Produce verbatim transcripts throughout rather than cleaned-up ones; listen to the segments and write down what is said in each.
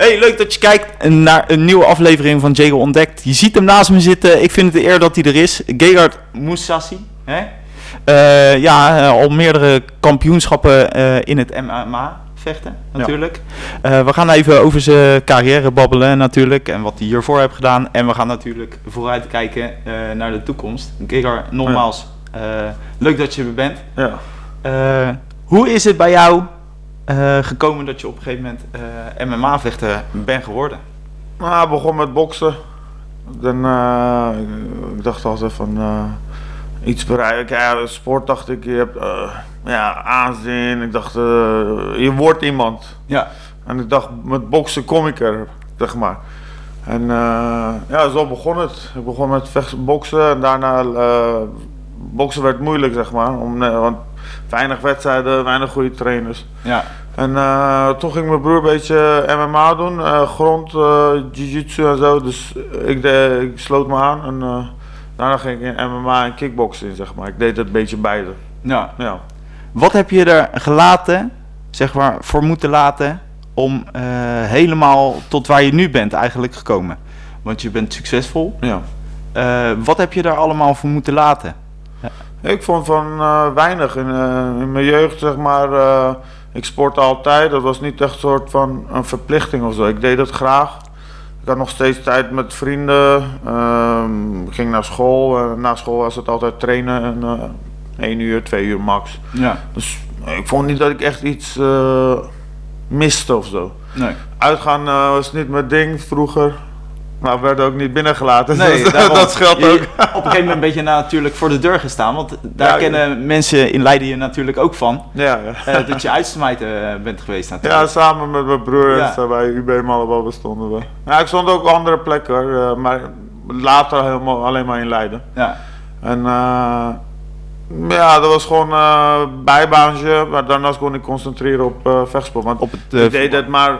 Hey, leuk dat je kijkt naar een nieuwe aflevering van Diegoontdekt. Je ziet hem naast me zitten. Ik vind het de eer dat hij er is. Gegard Mousasi. Hè? Uh, ja, al meerdere kampioenschappen uh, in het M M A vechten natuurlijk. Ja. Uh, we gaan even over zijn carrière babbelen natuurlijk. En wat hij hiervoor heeft gedaan. En we gaan natuurlijk vooruit kijken uh, naar de toekomst. Gegard, nogmaals. Uh, leuk dat je er bent. Ja. Uh, hoe is het bij jou Uh, gekomen dat je op een gegeven moment uh, M M A-vechter bent geworden? Nou, ik begon met boksen. Dan, uh, ik, ik dacht altijd van uh, iets bereiken. Ja, sport dacht ik, je hebt uh, ja, aanzien. Ik dacht, uh, je wordt iemand. Ja. En ik dacht, met boksen kom ik er, zeg maar. En uh, ja, zo begon het. Ik begon met vechten, boksen en daarna uh, boksen werd moeilijk, zeg maar. Om, want weinig wedstrijden, weinig goede trainers. Ja. En uh, toen ging mijn broer een beetje M M A doen, uh, grond, uh, jiu-jitsu en zo. Dus ik, de, ik sloot me aan en uh, daarna ging ik in M M A en kickboksen in, zeg maar. Ik deed het een beetje beide. Ja. Ja. Wat heb je er gelaten, zeg maar, voor moeten laten om uh, helemaal tot waar je nu bent eigenlijk gekomen? Want je bent succesvol. Ja. Uh, wat heb je daar allemaal voor moeten laten? Ik vond van uh, weinig. In, uh, in mijn jeugd, zeg maar, uh, ik sportte altijd. Dat was niet echt een soort van een verplichting of zo. Ik deed het graag. Ik had nog steeds tijd met vrienden. Uh, ik ging naar school. Uh, na school was het altijd trainen. En, uh, één uur, twee uur max. Ja. Dus uh, ik vond niet dat ik echt iets uh, miste of zo. Nee. Uitgaan uh, was niet mijn ding vroeger. Maar we werden ook niet binnengelaten, nee, dus daarom, dat scheelt ook. Je, op een gegeven moment een beetje natuurlijk voor de deur gestaan, want daar ja, kennen ja. mensen in Leiden je natuurlijk ook van. Ja, ja. Uh, dat je uitsmijter uh, bent geweest natuurlijk. Ja, samen met mijn broer ja. en bij U B Malabo stonden we. Ja, ik stond ook op andere plekken, uh, maar later helemaal alleen maar in Leiden. Ja. En uh, ja, dat was gewoon uh, bijbaantje, maar daarnaast kon ik concentreren op uh, vechtsport. Want op het, uh, ik deed dat maar,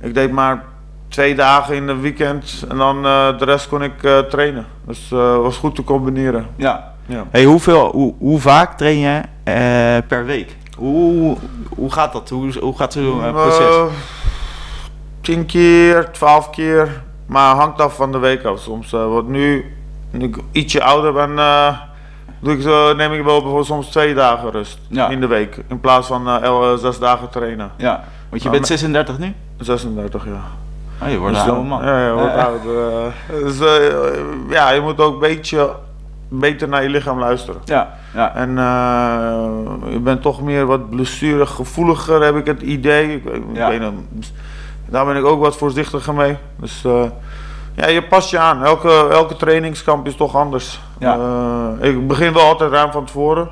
ik deed maar... Twee dagen in het weekend en dan uh, de rest kon ik uh, trainen. Dus uh, was goed te combineren. Ja. Ja. Hey, hoeveel, hoe, hoe vaak train je uh, per week? Hoe, hoe gaat dat? Hoe, hoe gaat zo'n uh, proces? Uh, tien keer, twaalf keer. Maar hangt af van de week af soms. Uh, want nu, nu ik ietsje ouder ben, uh, doe ik, uh, neem ik wel bijvoorbeeld soms twee dagen rust ja. in de week. In plaats van uh, el, uh, zes dagen trainen. Ja, want je uh, bent zesendertig nu? zesendertig, ja. Oh, je wordt dus ouder, man. Ja, je wordt uh. ouder. Dus uh, ja, je moet ook een beetje beter naar je lichaam luisteren. Ja, ja. En uh, je bent toch meer wat blessurig, gevoeliger, heb ik het idee. Ik, ik ja. weet, daar ben ik ook wat voorzichtiger mee. Dus uh, ja, je past je aan. Elke, elke trainingskamp is toch anders. Ja. Uh, ik begin wel altijd ruim van tevoren.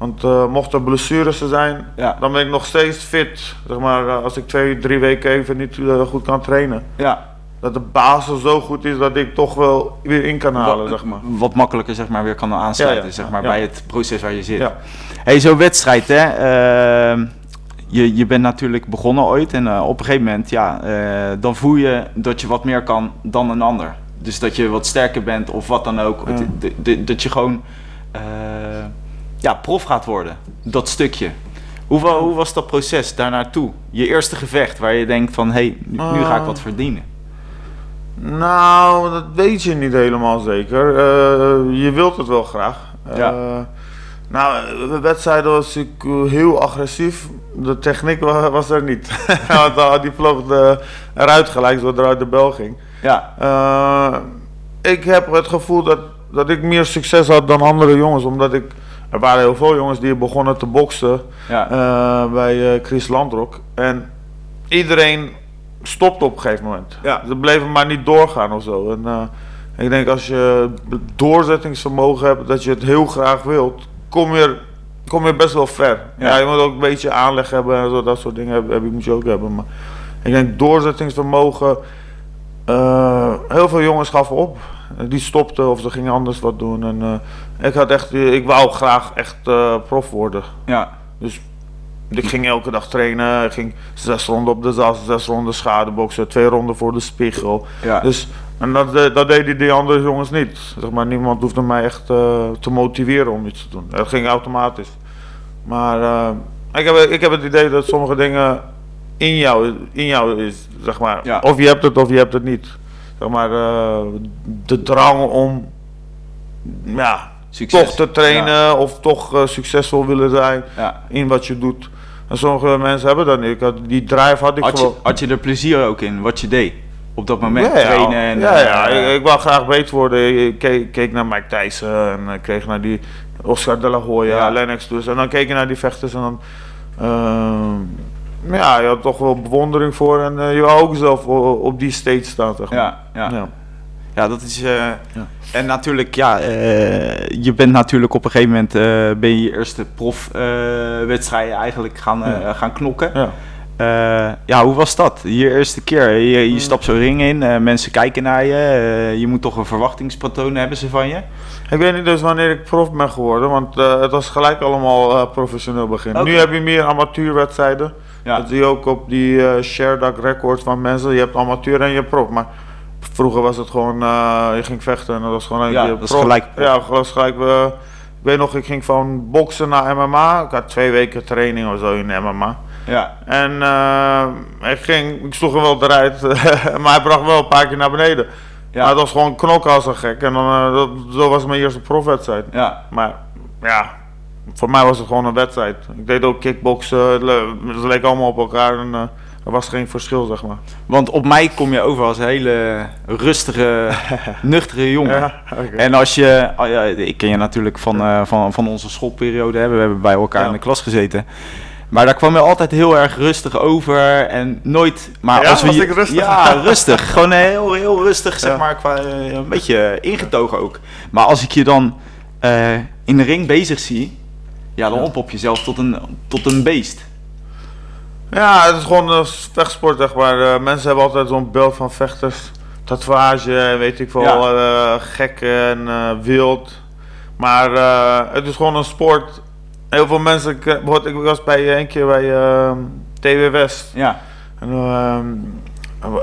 Want uh, mocht er blessures zijn, ja. dan ben ik nog steeds fit. Zeg maar, uh, als ik twee, drie weken even niet uh, goed kan trainen. Ja. Dat de basis zo goed is dat ik toch wel weer in kan halen. Wat, zeg maar. wat makkelijker zeg maar, weer kan aansluiten ja, ja. Zeg maar, ja. bij het proces waar je zit. Ja. Hey, zo'n wedstrijd, hè? Uh, je, je bent natuurlijk begonnen ooit. En uh, op een gegeven moment, ja, uh, dan voel je dat je wat meer kan dan een ander. Dus dat je wat sterker bent of wat dan ook. Ja. Dat, dat, dat je gewoon... Uh, ja, prof gaat worden, dat stukje. Hoe, hoe was dat proces daarnaartoe? Je eerste gevecht waar je denkt van, hé, hey, nu, nu ga ik wat verdienen. Uh, nou, dat weet je niet helemaal zeker. Uh, je wilt het wel graag. Uh, ja. Nou, de wedstrijd was ik heel agressief. De techniek was, was er niet. Want die vloog de, eruit gelijk, zodra uit de bel ging. Ja. Uh, ik heb het gevoel dat, dat ik meer succes had dan andere jongens, omdat ik... Er waren heel veel jongens die begonnen te boksen ja. uh, bij uh, Chris Landrock. En iedereen stopte op een gegeven moment. Ja. Ze bleven maar niet doorgaan of zo. En, uh, ik denk als je doorzettingsvermogen hebt, dat je het heel graag wilt, kom je, kom je best wel ver. Ja. Ja, je moet ook een beetje aanleg hebben en zo, dat soort dingen heb, heb, moet je ook hebben. Maar ik denk doorzettingsvermogen, uh, heel veel jongens gaven op. Die stopten of ze gingen anders wat doen. En, uh, ik, had echt, ik wou graag echt uh, prof worden. Ja. Dus ik ging elke dag trainen. Ik ging zes ronden op de zas, zes ronden schadeboksen, twee ronden voor de spiegel. Ja. Dus, en dat, dat deden die andere jongens niet. Zeg maar, niemand hoefde mij echt uh, te motiveren om iets te doen. Het ging automatisch. Maar uh, ik, heb, ik heb het idee dat sommige dingen in jou, in jou is, zeg maar. Ja. Of je hebt het of je hebt het niet. Zeg maar, uh, de drang om ja, succes. toch te trainen ja. of toch uh, succesvol willen zijn ja. in wat je doet. En sommige mensen hebben dat niet. Ik had, die drive had ik had gewoon. Je, had je er plezier ook in wat je deed? Op dat moment ja, trainen? Ja, en, ja, en, ja. Uh, ik, ik wou graag beter worden. Ik keek, keek naar Mike Tyson en ik kreeg naar die Oscar de la Hoya, ja. Lennox Lewis. En dan keek je naar die vechters en dan... Uh, ja, je had toch wel bewondering voor en uh, je wou ook zelf op, op die stage staan. Zeg maar. ja, ja. ja, ja. dat is... Uh, ja. En natuurlijk, ja, uh, je bent natuurlijk op een gegeven moment uh, ben je je eerste profwedstrijden uh, eigenlijk gaan, uh, ja. gaan knokken. Ja. Uh, ja, hoe was dat? Je eerste keer, je, je stapt zo'n ring in, uh, mensen kijken naar je, uh, je moet toch een verwachtingspatroon hebben ze van je? Ik weet niet dus wanneer ik prof ben geworden, want uh, het was gelijk allemaal uh, professioneel beginnen. Okay. Nu heb je meer amateurwedstrijden, ja. dat zie je ook op die uh, Sherdog records van mensen, je hebt amateur en je prof, maar vroeger was het gewoon, uh, je ging vechten en dat was gewoon een ja, keer prof. Was gelijk, ja, dat was gelijk. Uh, ik weet nog, ik ging van boksen naar M M A, ik had twee weken training of zo in M M A. Ja. En uh, ik ging, ik sloeg hem wel eruit, maar hij bracht wel een paar keer naar beneden. Ja. Maar het was gewoon knokken als een gek en dan, uh, dat, dat was mijn eerste profwedstrijd. Ja. Maar ja, voor mij was het gewoon een wedstrijd. Ik deed ook kickboksen, het, le- het leek allemaal op elkaar en uh, er was geen verschil, zeg maar. Want op mij kom je over als een hele rustige, nuchtere jongen. Ja, okay. En als je, oh ja, ik ken je natuurlijk van, uh, van, van onze schoolperiode, hè. We hebben bij elkaar ja. in de klas gezeten. Maar daar kwam je altijd heel erg rustig over en nooit... Maar ja, als we, was ik rustig? Ja, rustig. Gewoon heel, heel rustig, zeg ja. maar, qua, een beetje ingetogen ook. Maar als ik je dan uh, in de ring bezig zie, ja, dan ja. oppop je jezelf tot een, tot een beest. Ja, het is gewoon een vechtsport, zeg maar. Uh, mensen hebben altijd zo'n beeld van vechters, tatoeage, weet ik veel, ja. uh, gek en uh, wild. Maar uh, het is gewoon een sport... Heel veel mensen, ik was bij een keer bij uh, T W West. Ja. En, uh,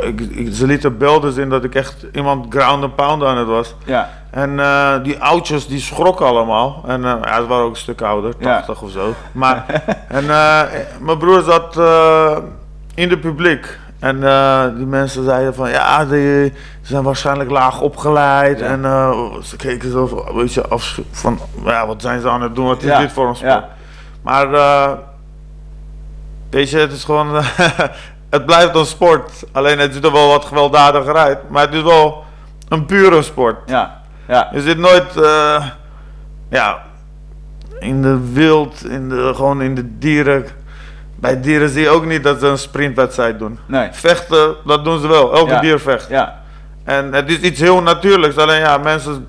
ik, ik, ze lieten beelden in dat ik echt iemand ground and pound aan het was. Ja. En uh, die oudjes die schrokken allemaal. En uh, ja, ze waren ook een stuk ouder, tachtig ja. of zo. Maar, en uh, mijn broer zat uh, in het publiek. En uh, die mensen zeiden van ja, die zijn waarschijnlijk laag opgeleid. Ja. En uh, ze keken zo van, weet je, afsch- van ja, wat zijn ze aan het doen? Wat is ja. dit voor een sport? Ja. Maar uh, weet je, het is gewoon, het blijft een sport. Alleen het ziet er wel wat gewelddadiger uit. Maar het is wel een pure sport. Ja. Ja. Je zit nooit uh, ja, in de wild, in de, gewoon in de dieren. Bij dieren zie je ook niet dat ze een sprintwedstrijd doen. Nee. Vechten, dat doen ze wel. Elke ja. dier vecht. Ja. En het is iets heel natuurlijks. Alleen ja, mensen...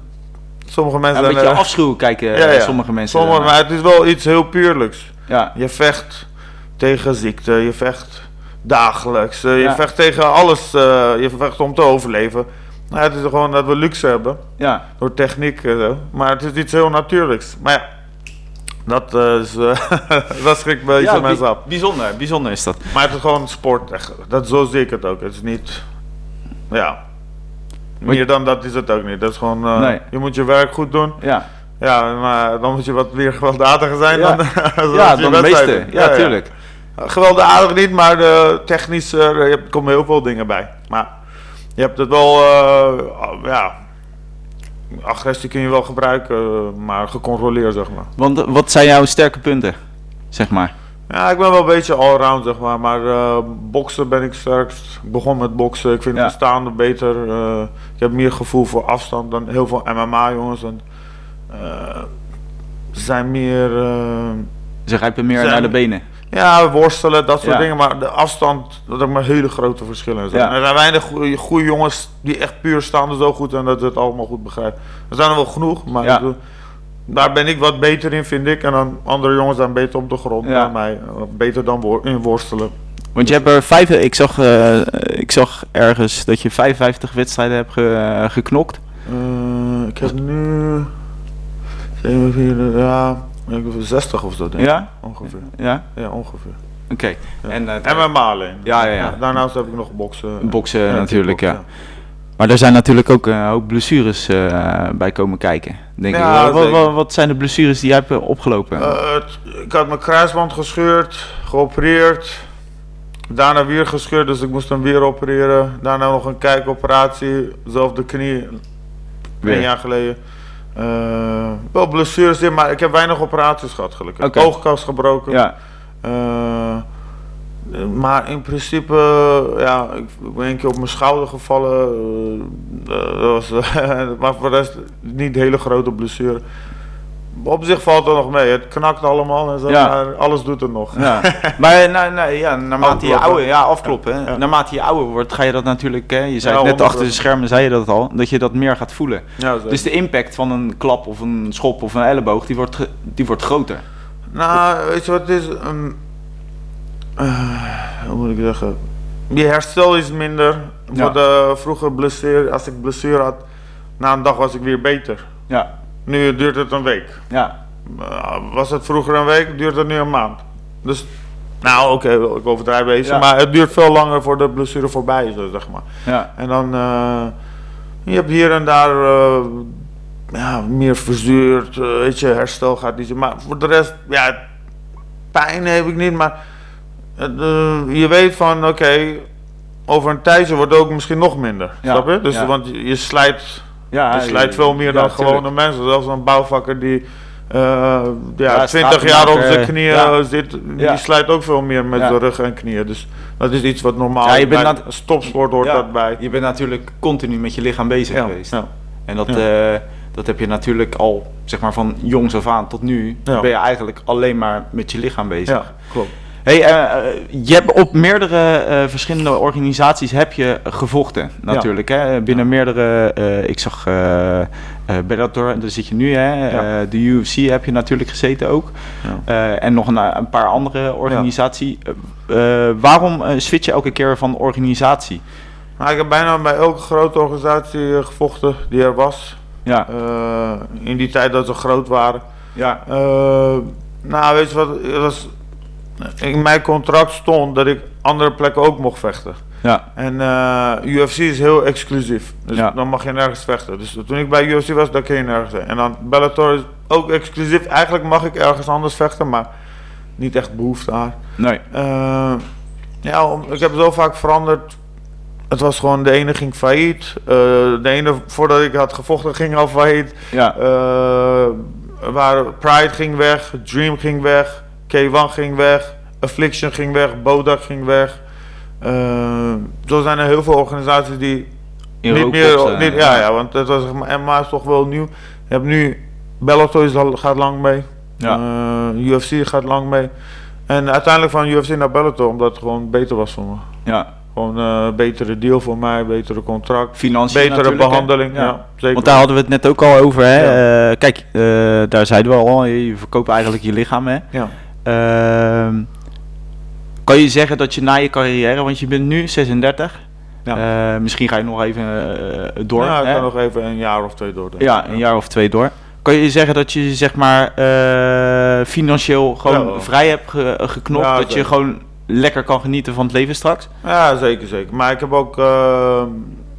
Sommige mensen... Ja, een beetje afschuw kijken ja, ja. sommige mensen. Sommige, maar het is wel iets heel puurlijks. Ja. Je vecht tegen ziekte. Je vecht dagelijks. Je ja. vecht tegen alles. Uh, je vecht om te overleven. Nou, het is gewoon dat we luxe hebben. Ja. Door techniek. Uh, maar het is iets heel natuurlijks. Maar ja. Dat, is, uh, dat schrikt bij ja, mensen bij, af. Bijzonder, bijzonder is dat. Maar het is gewoon sport, echt. Dat, zo zie ik het ook. Het is niet, ja, meer dan dat is het ook niet. Dat is gewoon, uh, nee. je moet je werk goed doen. Ja. Ja, maar dan moet je wat meer gewelddadiger zijn ja. dan ja, dan de meeste. Ja, ja, tuurlijk. Ja. Gewelddadig niet, maar uh, technisch, uh, er komen heel veel dingen bij. Maar je hebt het wel, uh, ja... Agressie kun je wel gebruiken, maar gecontroleerd, zeg maar. Want wat zijn jouw sterke punten, zeg maar? Ja, ik ben wel een beetje allround, zeg maar. Maar uh, boksen ben ik sterkst. Ik begon met boksen. Ik vind ja. het staande beter. Uh, ik heb meer gevoel voor afstand dan heel veel M M A-jongens. Ze uh, zijn meer... Uh, Ze grijpen meer zijn, naar de benen. Ja, worstelen, dat soort ja. dingen. Maar de afstand, dat er maar hele grote verschillen zijn. Ja. Er zijn weinig goede jongens die echt puur staan er zo goed en dat ze het allemaal goed begrijpen. Er zijn er wel genoeg, maar ja. ik, daar ben ik wat beter in, vind ik. En dan andere jongens zijn beter op de grond ja. dan mij. Beter dan wor- in worstelen. Want je hebt er vijf, ik zag, uh, ik zag ergens dat je vijfenvijftig wedstrijden hebt ge, uh, geknokt. Uh, ik heb nu... zevenenveertig, ja... zestig of zo, denk ik. Ja? Ongeveer. Ja? Ja, ongeveer. Oké. Okay. Ja. En uh, M M A alleen. Ja, ja, ja. ja. Daarnaast heb ik nog boksen. Boksen ja, natuurlijk, ja. ja. Maar er zijn natuurlijk ook een hoop blessures uh, bij komen kijken. Denk ja, ik. Wat, wat, wat zijn de blessures die jij hebt opgelopen? Uh, het, ik had mijn kruisband gescheurd, geopereerd. Daarna weer gescheurd, dus ik moest hem weer opereren. Daarna nog een kijkoperatie, zelfde knie, weer. Een jaar geleden. Uh, wel blessures in, maar ik heb weinig operaties gehad gelukkig. Okay. Oogkas gebroken. Ja. Uh, maar in principe, uh, ja, ik ben een keer op mijn schouder gevallen. Uh, dat was, maar voor de rest niet hele grote blessure. Op zich valt er nog mee, het knakt allemaal en zo, ja. Maar alles doet het nog. Ja. Maar nee, nee, ja, naarmate je ouder, ja, afkloppen, ja. Naarmate je ouder wordt ga je dat natuurlijk, hè, je zei ja, het net achter de schermen, zei je dat al, dat je dat meer gaat voelen. Ja, dus de impact van een klap of een schop of een elleboog, die wordt, die wordt groter. Nou, weet je wat het is, um, uh, hoe moet ik zeggen, je herstel is minder. Ja. Voor de vroeger blessure, als ik blessure had, na een dag was ik weer beter. Ja. Nu duurt het een week. Ja. Was het vroeger een week, duurt het nu een maand. Dus, nou oké, okay, ik overdrijf deze, ja. Maar het duurt veel langer voor de blessure voorbij is, zeg maar. Ja. En dan, uh, je hebt hier en daar uh, ja, meer verzuurd, uh, weet je, herstel gaat niet zo. Maar voor de rest, ja, pijn heb ik niet, maar uh, je weet van, oké, okay, over een tijdje wordt het ook misschien nog minder, ja. Snap je? Dus, ja. Want je slijt... Ja, het slijt veel meer dan ja, gewone mensen. Zelfs een bouwvakker die uh, ja, ja, twintig jaar op zijn knieën ja. zit, ja. die slijt ook veel meer met ja. de rug en knieën. Dus dat is iets wat normaal is. Ja, nat- stopsport hoort ja, dat bij. Je bent natuurlijk continu met je lichaam bezig ja. geweest. Ja. En dat, ja. uh, dat heb je natuurlijk al, zeg maar van jongs af aan tot nu, ja. ben je eigenlijk alleen maar met je lichaam bezig. Ja, klopt. Hey, uh, je hebt op meerdere uh, verschillende organisaties heb je gevochten natuurlijk. Ja. Hè? Binnen ja. meerdere, uh, ik zag uh, uh, Bellator, daar zit je nu. Hè? Ja. Uh, de U F C heb je natuurlijk gezeten ook. Ja. Uh, en nog een, een paar andere organisaties. Ja. Uh, uh, waarom uh, switch je elke keer van organisatie? Nou, ik heb bijna bij elke grote organisatie uh, gevochten die er was. Ja. Uh, in die tijd dat ze groot waren. Ja. Uh, nou, weet je wat, het was... In mijn contract stond dat ik andere plekken ook mocht vechten. Ja. En uh, U F C is heel exclusief. Dus ja. dan mag je nergens vechten. Dus toen ik bij U F C was, dan kun je nergens zijn. En dan Bellator is ook exclusief. Eigenlijk mag ik ergens anders vechten, maar niet echt behoefte aan. Nee. Uh, ja, om, ik heb zo vaak veranderd. Het was gewoon, de ene ging failliet. Uh, de ene, voordat ik had gevochten, ging al failliet. Ja. Uh, waar Pride ging weg, Dream ging weg. K één ging weg, Affliction ging weg, Bodak ging weg. Uh, zo zijn er heel veel organisaties die in niet meer... Zijn, niet, ja, ja. ja, want het was, M één is toch wel nieuw. Je hebt nu... Bellator gaat lang mee. Ja. Uh, U F C gaat lang mee. En uiteindelijk van U F C naar Bellator, omdat het gewoon beter was voor me. Ja. Gewoon een uh, betere deal voor mij, betere contract, Financiën betere behandeling. Ja. Ja, zeker. Want daar hadden we het net ook al over. Hè? Ja. Uh, kijk, uh, daar zeiden we al, je verkoopt eigenlijk je lichaam. Hè? Ja. Uh, kan je zeggen dat je na je carrière, want je bent nu zesendertig, ja. uh, misschien ga je nog even uh, door. Ja, ik hè? Kan nog even een jaar of twee door. Ja, een ja. jaar of twee door. Kan je zeggen dat je zeg maar uh, financieel gewoon ja, vrij hebt ge- geknopt, ja, dat zeker. Je gewoon lekker kan genieten van het leven straks? Ja, zeker, zeker. Maar ik heb ook uh,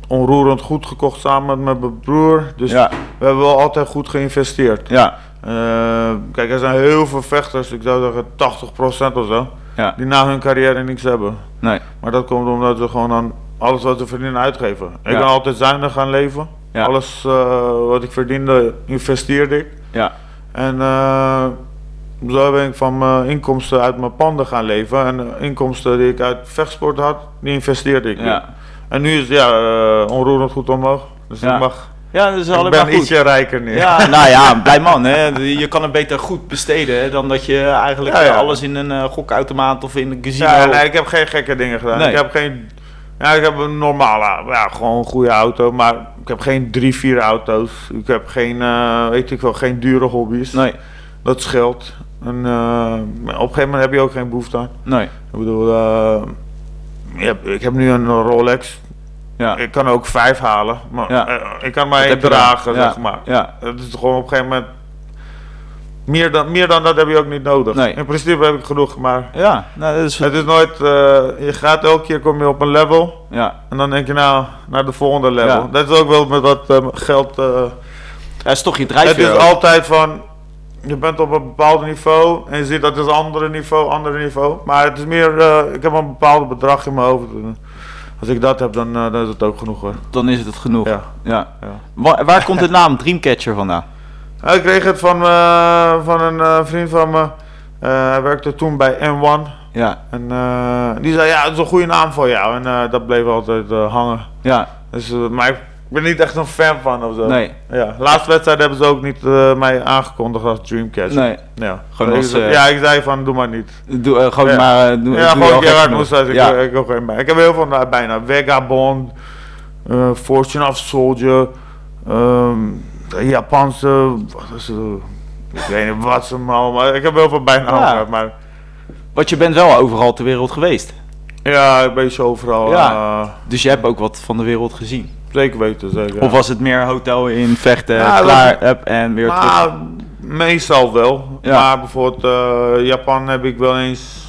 onroerend goed gekocht samen met mijn broer, dus ja. we hebben wel altijd goed geïnvesteerd. Ja. Uh, kijk, er zijn heel veel vechters, ik zou zeggen tachtig procent of zo, ja. die na hun carrière niks hebben. Nee. Maar dat komt omdat ze gewoon aan alles wat ze verdienen uitgeven. Ik ja. ben altijd zuinig gaan leven. Ja. Alles uh, wat ik verdiende, investeerde ik. Ja. En uh, zo ben ik van mijn inkomsten uit mijn panden gaan leven. En de inkomsten die ik uit vechtsport had, die investeerde ik. Ja. En nu is het ja, uh, onroerend goed omhoog. Dus ja. ik mag... Ja, dat is allemaal goed. Ik ben goed. Ietsje rijker nu. Ja, nou ja, blij man. Hè. Je kan het beter goed besteden hè, dan dat je eigenlijk ja, ja. alles in een uh, gokautomaat of in een casino... Ja, nee, ik heb geen gekke dingen gedaan. Nee. Ik heb geen... Ja, ik heb een normale, ja, gewoon een goede auto, maar ik heb geen drie, vier auto's. Ik heb geen, uh, weet ik wel, geen dure hobby's. Nee. Dat scheelt. En uh, op een gegeven moment heb je ook geen behoefte aan. Nee. Ik bedoel, uh, ik, heb, ik heb nu een Rolex... Ja. Ik kan ook vijf halen, maar ja. ik kan maar één dragen, ja. zeg maar. Ja. Dat is gewoon op een gegeven moment... Meer dan, meer dan dat heb je ook niet nodig. Nee. In principe heb ik genoeg, maar... Ja, nou, dat is... Het is nooit... Uh, je gaat elke keer, kom je op een level... Ja. En dan denk je nou, naar de volgende level. Ja. Dat is ook wel met wat uh, geld... Uh, dat is toch je drijfveer. Het is altijd van... je bent op een bepaald niveau en je ziet dat het is andere niveau, andere niveau. Maar het is meer, uh, ik heb een bepaald bedrag in mijn hoofd. Als ik dat heb, dan, uh, dan is het ook genoeg hoor. Dan is het, het genoeg. Ja. Ja. Ja. Waar, waar komt de naam Dreamcatcher vandaan? Uh, ik kreeg het van, uh, van een uh, vriend van me. Uh, hij werkte toen bij M één. Ja. En uh, die zei, ja, dat is een goede naam voor jou. En uh, dat bleef altijd uh, hangen. Ja. Dus, uh, maar ik ben niet echt een fan van ofzo. Nee. Ja. Laatste wedstrijd hebben ze ook niet uh, mij aangekondigd als Dreamcatcher. Nee. Ja. Gewoon als, ik, uh, ja, ik zei van, doe maar niet. Doe, uh, gewoon ja. maar... Uh, doe, ja, doe gewoon Gegard Mousasi. Ja. Ik, ik, ik, ik heb heel veel uh, bijna. Vagabond, uh, Fortune of Soldier, um, Japanse... Wat is het? Ik weet niet wat ze allemaal... Maar ik heb heel veel bijna ja. gehad, maar... Want je bent wel overal ter wereld geweest. Ja, een beetje overal. Ja. Uh, dus je hebt ook wat van de wereld gezien. Zeker weten, zeker. Ja. Of was het meer hotel in, vechten, ja, klaar, was... up en weer terug? Maar, meestal wel. Ja. Maar bijvoorbeeld uh, Japan heb ik wel eens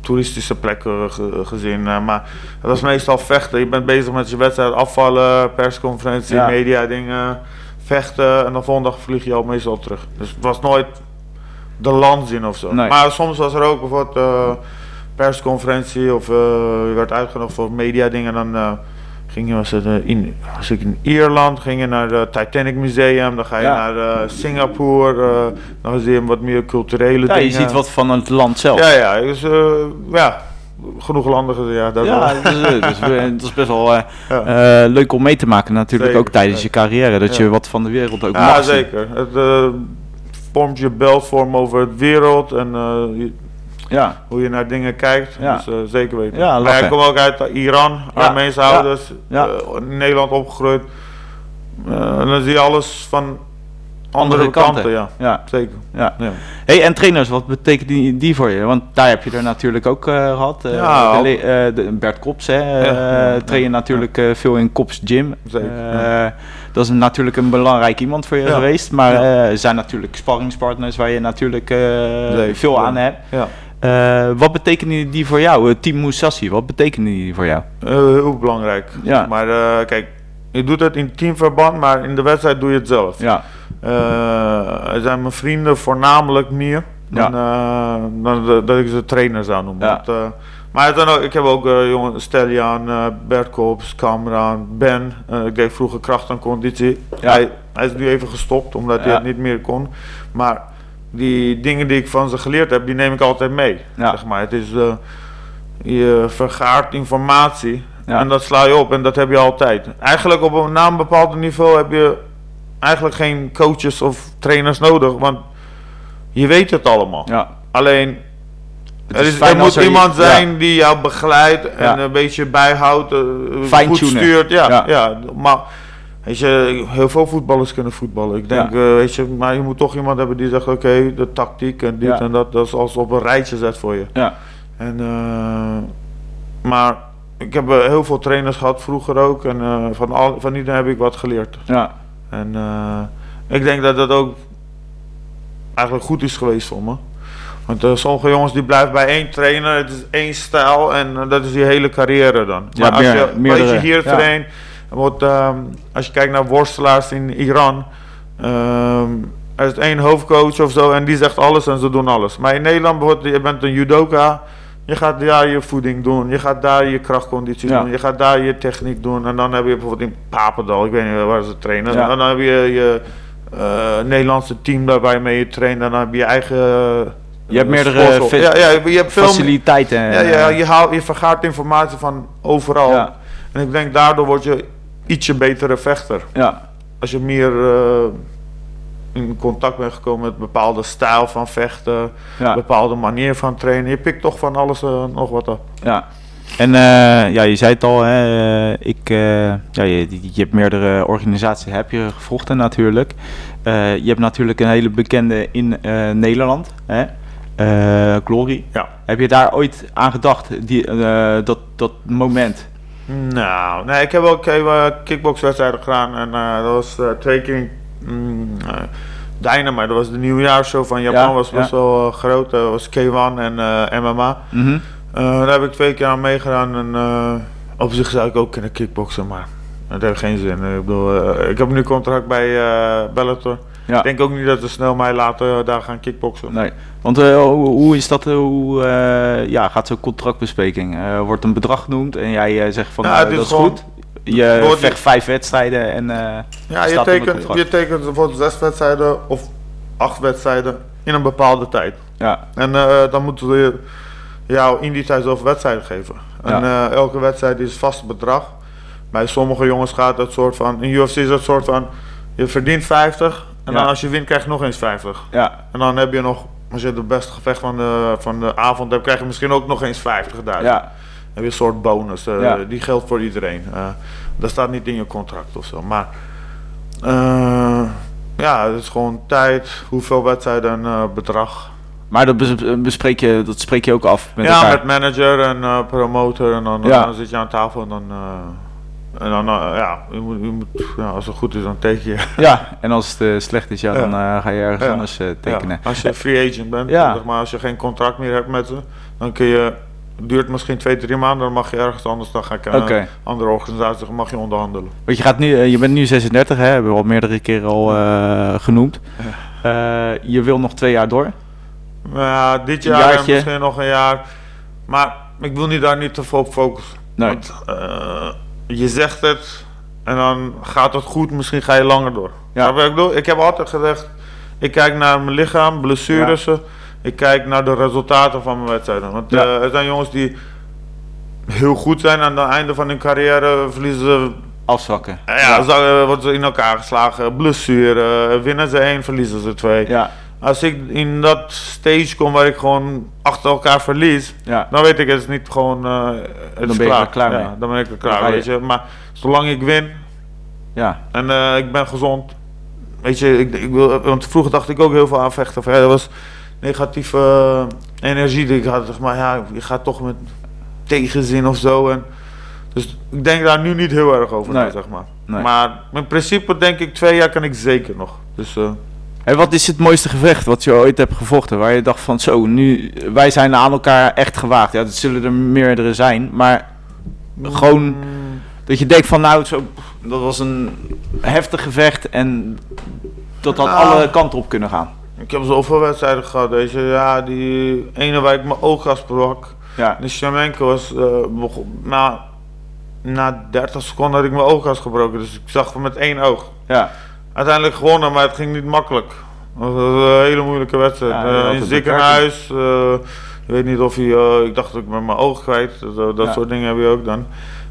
toeristische plekken ge- gezien. Uh, maar dat was meestal vechten. Je bent bezig met je wedstrijd, afvallen, persconferentie, ja. media dingen, vechten. En dan volgende dag vlieg je al meestal terug. Dus het was nooit... de land zien ofzo. Nee. Maar soms was er ook bijvoorbeeld uh, persconferentie of uh, je werd uitgenodigd voor media dingen. Dan uh, ging je, was het, uh, in, was ik in Ierland, ging je naar het Titanic Museum, dan ga je ja. naar uh, Singapore, uh, dan zie je wat meer culturele ja, dingen. Ja, je ziet wat van het land zelf. Ja, ja, dus uh, ja, genoeg landen gezien. Ja, dat ja, dus, uh, dus, uh, het is best wel uh, ja. uh, leuk om mee te maken natuurlijk, zeker, ook tijdens zeker. je carrière, dat ja. je wat van de wereld ook ja, mag zien. Ja, zeker. Het, uh, vormt je beeldvorm over het wereld en uh, je, ja. hoe je naar dingen kijkt, ja. dus uh, zeker weten. Ja, maar ik kom ook uit Iran, ja. Armeense ja. ouders, ja. Uh, in Nederland opgegroeid. Uh, en dan zie je alles van andere, andere kanten. kanten ja. ja, zeker. Ja. Ja. Hey, en trainers, wat betekent die, die voor je? Want daar heb je er natuurlijk ook uh, gehad. Uh, ja, de, uh, de Bert Kops, hè, ja. uh, train je ja. natuurlijk uh, veel in Kops Gym. Zeker. Uh, ja. Dat is natuurlijk een belangrijk iemand voor je ja. geweest, maar ja. uh, er zijn natuurlijk sparringspartners waar je natuurlijk uh, Leef, veel ja. aan hebt. Ja. Uh, wat betekenen die voor jou? Uh, Team Mousasi, wat betekenen die voor jou? Uh, heel belangrijk. Ja. Maar uh, kijk, je doet het in teamverband, maar in de wedstrijd doe je het zelf. Ja. Uh, zijn mijn vrienden voornamelijk meer dan, ja. uh, dan de, dat ik ze trainers aan noem. Ja. Want, uh, maar dan ook, ik heb ook uh, jongen, Steljan, uh, Bert Kops, Kamran, Ben. Uh, ik deed vroeger kracht en conditie. Ja. Hij, hij is nu even gestopt, omdat ja. hij het niet meer kon. Maar die dingen die ik van ze geleerd heb, die neem ik altijd mee. Ja. Zeg maar. Het is, uh, je vergaart informatie ja. en dat sla je op en dat heb je altijd. Eigenlijk op een, na een bepaald niveau heb je eigenlijk geen coaches of trainers nodig, want je weet het allemaal. Ja. Alleen... Er, is, er moet er iemand je, zijn ja. die jou begeleidt en ja. een beetje bijhoudt, uh, goed stuurt. Ja, ja. ja. Maar weet je, heel veel voetballers kunnen voetballen. Ik denk, ja. uh, weet je, maar je moet toch iemand hebben die zegt, oké, okay, de tactiek en dit ja. en dat, dat is als op een rijtje zet voor je. Ja. En, uh, maar ik heb uh, heel veel trainers gehad vroeger ook en uh, van, al, van iedereen heb ik wat geleerd. Ja. En uh, ik denk dat dat ook eigenlijk goed is geweest voor me. Want uh, sommige jongens die blijven bij één trainer, het is één stijl en uh, dat is je hele carrière dan. Ja, maar meer, als, je, meerdere, als je hier ja. traint, wordt, um, als je kijkt naar worstelaars in Iran, um, er is één hoofdcoach of zo en die zegt alles en ze doen alles. Maar in Nederland bijvoorbeeld, je bent een judoka, je gaat daar je voeding doen, je gaat daar je krachtconditie ja. doen, je gaat daar je techniek doen en dan heb je bijvoorbeeld in Papendal, ik weet niet waar ze trainen, ja. en dan heb je je uh, Nederlandse team daarbij mee je traint en dan heb je je eigen... Uh, Je hebt meerdere fa- ja, ja, je hebt veel faciliteiten. Ja, ja, je, haal, je vergaart informatie van overal. Ja. En ik denk daardoor word je ietsje betere vechter. Ja. Als je meer uh, in contact bent gekomen met bepaalde stijl van vechten, ja. bepaalde manier van trainen. Je pikt toch van alles uh, nog wat op. Ja. En uh, ja, je zei het al, hè, uh, ik, uh, ja, je, je hebt meerdere organisaties heb je gevochten natuurlijk. Uh, je hebt natuurlijk een hele bekende in uh, Nederland. Hè? Uh, Glory. Ja. Heb je daar ooit aan gedacht, die, uh, dat, dat moment? Nou, nee, ik heb ook uh, kickboxwedstrijden gedaan en uh, dat was uh, twee keer mm, uh, Dynamo, dat was de nieuwjaarsshow van Japan, ja, was best ja. wel uh, groot, dat uh, was K één en uh, M M A. Mm-hmm. Uh, daar heb ik twee keer aan meegedaan en uh, op zich zou ik ook kunnen kickboxen, maar dat heeft geen zin. Ik bedoel, uh, ik heb nu contract bij uh, Bellator. Ja. Ik denk ook niet dat we snel mij later daar gaan kickboksen. Nee. Want uh, hoe, hoe is dat? Hoe uh, ja, gaat zo'n contractbespreking? Uh, wordt een bedrag genoemd en jij uh, zegt van ja, uh, dit dat is gewoon, goed. Je vecht vijf wedstrijden en uh, ja, je tekent, je tekent bijvoorbeeld zes wedstrijden of acht wedstrijden in een bepaalde tijd. Ja. En uh, dan moeten we jou in die tijd zoveel wedstrijden geven. En ja. uh, elke wedstrijd is vast bedrag. Bij sommige jongens gaat dat soort van, in U F C is dat soort van, je verdient vijftig en ja. dan als je wint krijg je nog eens vijftig. Ja. En dan heb je nog, als je het beste gevecht van de, van de avond hebt, krijg je misschien ook nog eens vijftigduizend. Ja. Dan heb je een soort bonus, uh, ja. die geldt voor iedereen. Uh, dat staat niet in je contract ofzo. Maar uh, ja, het is gewoon tijd, hoeveel wedstrijden en uh, bedrag. Maar dat bespreek je, dat spreek je ook af met ja, elkaar. Met manager en uh, promotor en dan, dan, ja. dan zit je aan tafel en dan... Uh, En dan, uh, ja, je moet, je moet, ja, als het goed is, dan teken je. Ja, en als het uh, slecht is, ja, ja. dan uh, ga je ergens ja. anders uh, tekenen. Ja. Als je free agent bent, ja. zeg maar, als je geen contract meer hebt met ze, dan kun je, het duurt misschien twee, drie maanden, dan mag je ergens anders, dan ga ik een okay. andere organisatie, dan mag je onderhandelen. Want je gaat nu, uh, je bent nu zesendertig, hè, hebben we al meerdere keren al uh, genoemd. Uh, je wil nog twee jaar door? Ja, dit jaar en misschien nog een jaar. Maar ik wil niet daar niet te veel op focussen. Nee. Want, uh, je zegt het en dan gaat het goed, misschien ga je langer door. Ja. Dat ik, doe. ik heb altijd gezegd, ik kijk naar mijn lichaam, blessures, ja. ik kijk naar de resultaten van mijn wedstrijden. Want ja. uh, er zijn jongens die heel goed zijn aan het einde van hun carrière, verliezen ze... Afzakken. Uh, ja, ja. worden ze in elkaar geslagen, blessure, winnen ze één, verliezen ze twee. Ja. Als ik in dat stage kom waar ik gewoon achter elkaar verlies, ja. dan weet ik het is niet gewoon. Uh, het dan is ben klaar. Ik er klaar mee. Ja, dan ben ik er klaar, weet je. je. Maar zolang ik win ja. en uh, ik ben gezond, weet je, ik, ik wil, want vroeger dacht ik ook heel veel aan vechten. Of, ja, dat was negatieve uh, energie die ik had. Zeg maar ja, je gaat toch met tegenzin of zo. En, dus ik denk daar nu niet heel erg over, nee. nou, zeg maar. Nee. Maar in principe denk ik twee jaar kan ik zeker nog. Dus. Uh, Hey, wat is het mooiste gevecht wat je ooit hebt gevochten? Waar je dacht van zo, nu, wij zijn aan elkaar echt gewaagd. Ja, dat zullen er meerdere zijn. Maar gewoon mm. dat je denkt van nou, zo, dat was een heftig gevecht. En dat had nou, alle kanten op kunnen gaan. Ik heb zoveel wedstrijden gehad. Deze, ja, die ene waar ik mijn ooggas brak. Ja. De Chamenko was uh, begon, na, na dertig seconden had ik mijn ooggas gebroken. Dus ik zag hem met één oog. Ja. Uiteindelijk gewonnen, maar het ging niet makkelijk. Dat was een hele moeilijke wedstrijd. Ja, uh, in ziekenhuis, uh, ik weet niet of hij, uh, ik dacht dat ik met mijn oog kwijt, uh, dat ja. soort dingen heb je ook dan.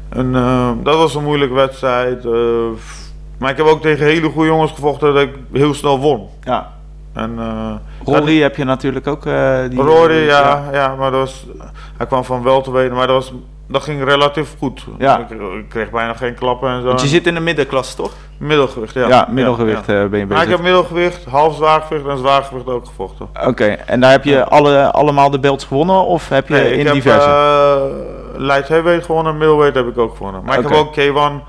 En uh, dat was een moeilijke wedstrijd. Uh, maar ik heb ook tegen hele goede jongens gevochten dat ik heel snel won. Ja. En, uh, Rory heb je natuurlijk ook. Uh, die Rory, die, ja, ja. ja, maar dat was, hij kwam van wel te weten, maar dat was... Dat ging relatief goed. Ja. Ik, ik kreeg bijna geen klappen en zo. Want je zit in de middenklasse, toch? Middelgewicht, ja. Ja, middelgewicht ja, ja. ben je bezig. Maar ik heb middelgewicht, half zwaargewicht en zwaargewicht ook gevochten. Oké, okay. En daar heb je ja. alle, allemaal de belts gewonnen of heb je nee, in ik diverse? Ik heb uh, light heavyweight gewonnen, middleweight heb ik ook gewonnen. Maar okay. ik heb ook K één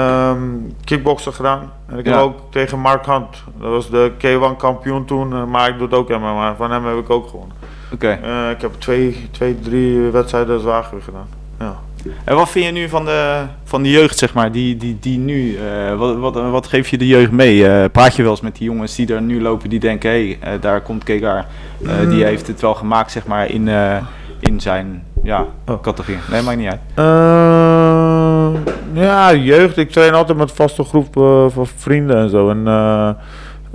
um, kickboksen gedaan. En ik ja. heb ook tegen Mark Hunt. Dat was de K één kampioen toen, maar ik doe het ook M M A. Van hem heb ik ook gewonnen. Oké. Okay. Uh, ik heb twee, twee, drie wedstrijden zwaargewicht gedaan. Ja. En wat vind je nu van de, van de jeugd, zeg maar, die, die, die nu, uh, wat, wat, wat geef je de jeugd mee? Uh, praat je wel eens met die jongens die daar nu lopen, die denken, hé, hey, uh, daar komt Gegard, uh, mm. die heeft het wel gemaakt, zeg maar, in, uh, in zijn ja, oh. categorie. Nee, maakt niet uit. Uh, ja, jeugd, ik train altijd met een vaste groep uh, van vrienden en zo. En uh,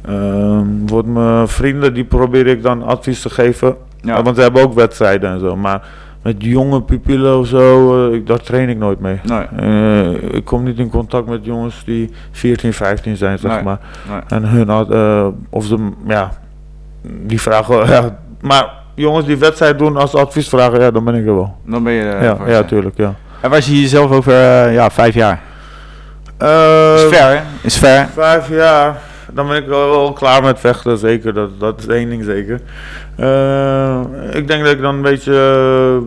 uh, wordt mijn vrienden, die probeer ik dan advies te geven, ja. uh, want ze hebben ook wedstrijden en zo, maar... Met jonge pupillen of zo, uh, ik, daar train ik nooit mee. Nee. Uh, ik kom niet in contact met jongens die veertien, vijftien zijn, zeg nee. maar. Nee. En hun had, uh, of de, ja, die vragen, ja. Maar jongens die wedstrijd doen als advies vragen, ja, dan ben ik er wel. Dan ben je er ja, ja, tuurlijk, ja. En waar zie je jezelf over, uh, ja, vijf jaar? Uh, is ver, hè? Is ver. Vijf jaar, dan ben ik wel klaar met vechten, zeker. Dat, dat is één ding, zeker. Uh, ik denk dat ik dan een beetje uh,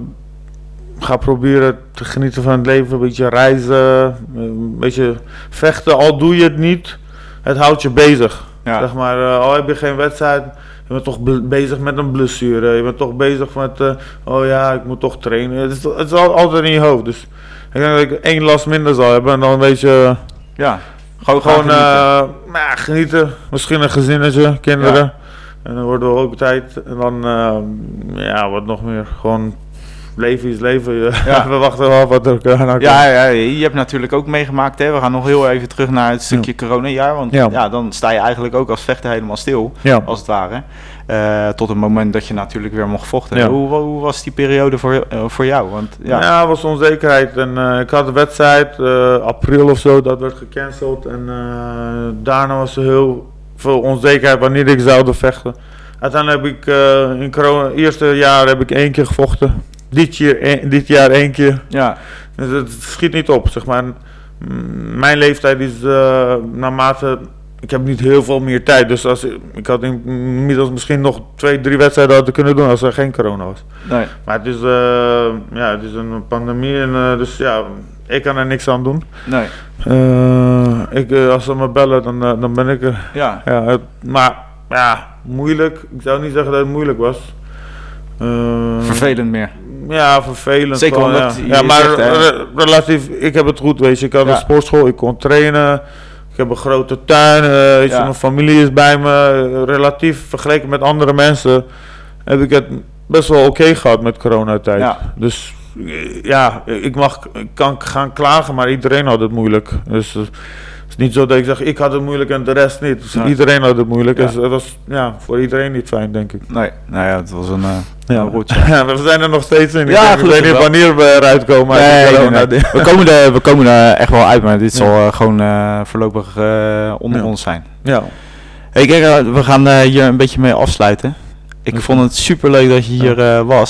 ga proberen te genieten van het leven, een beetje reizen, een beetje vechten, al doe je het niet, het houdt je bezig. Ja. Zeg maar, uh, al heb je geen wedstrijd, je bent toch be- bezig met een blessure, je bent toch bezig met, uh, oh ja, ik moet toch trainen. Het is, het is altijd in je hoofd, dus ik denk dat ik één last minder zal hebben en dan een beetje... Uh, ja. Gewoon, gewoon genieten. Uh, maar genieten. Misschien een gezinnetje, kinderen. Ja. En dan worden we ook tijd. En dan, uh, ja, wat nog meer. Gewoon leven is leven. Ja. We wachten wel wat er uh, naar ja, ja, je hebt natuurlijk ook meegemaakt. Hè? We gaan nog heel even terug naar het stukje ja. corona-jaar. Want ja. ja, dan sta je eigenlijk ook als vechter helemaal stil. Ja. Als het ware. Uh, tot het moment dat je natuurlijk weer mocht vochten. Ja. Hoe, hoe was die periode voor, uh, voor jou? Want, ja, het ja, was onzekerheid. En, uh, ik had een wedstrijd, uh, april of zo, dat werd gecanceld. En uh, daarna was er heel veel onzekerheid wanneer ik zou vechten. Uiteindelijk heb ik uh, in corona, eerste jaar heb ik één keer gevochten. Dit, een, dit jaar één keer. Ja. Dus het schiet niet op, zeg maar. Mijn leeftijd is uh, naarmate... Ik heb niet heel veel meer tijd, dus als, ik had inmiddels misschien nog twee, drie wedstrijden hadden kunnen doen als er geen corona was. Nee. Maar het is, uh, ja, het is een pandemie en uh, dus ja, ik kan er niks aan doen. Nee. Uh, ik, uh, als ze me bellen, dan, uh, dan ben ik er. Ja. Ja, het, maar ja, moeilijk. Ik zou niet zeggen dat het moeilijk was. Uh, vervelend meer. Ja, vervelend. Zeker wel, omdat ja. ja, maar zegt, re- relatief, ik heb het goed, weet je. Ik had ja. een sportschool, ik kon trainen. Ik heb een grote tuin, uh, ja. mijn familie is bij me. Relatief vergeleken met andere mensen heb ik het best wel oké gehad met coronatijd. Ja. Dus ja, ik, mag, ik kan gaan klagen, maar iedereen had het moeilijk. Dus het is dus niet zo dat ik zeg, ik had het moeilijk en de rest niet. Dus nee. Iedereen had het moeilijk. Ja. Dus het was ja, voor iedereen niet fijn, denk ik. Nee, nou ja, het was een... Uh... Ja, ja, we zijn er nog steeds in. Ik ja, weet niet wanneer we eruit komen. Nee, nee, nee. We komen er, we komen er echt wel uit, maar dit ja. zal uh, gewoon uh, voorlopig uh, onder ja. ons zijn. Ja. Hey, kijk, we gaan uh, hier een beetje mee afsluiten. Ik ja. vond het super leuk dat je hier uh, was.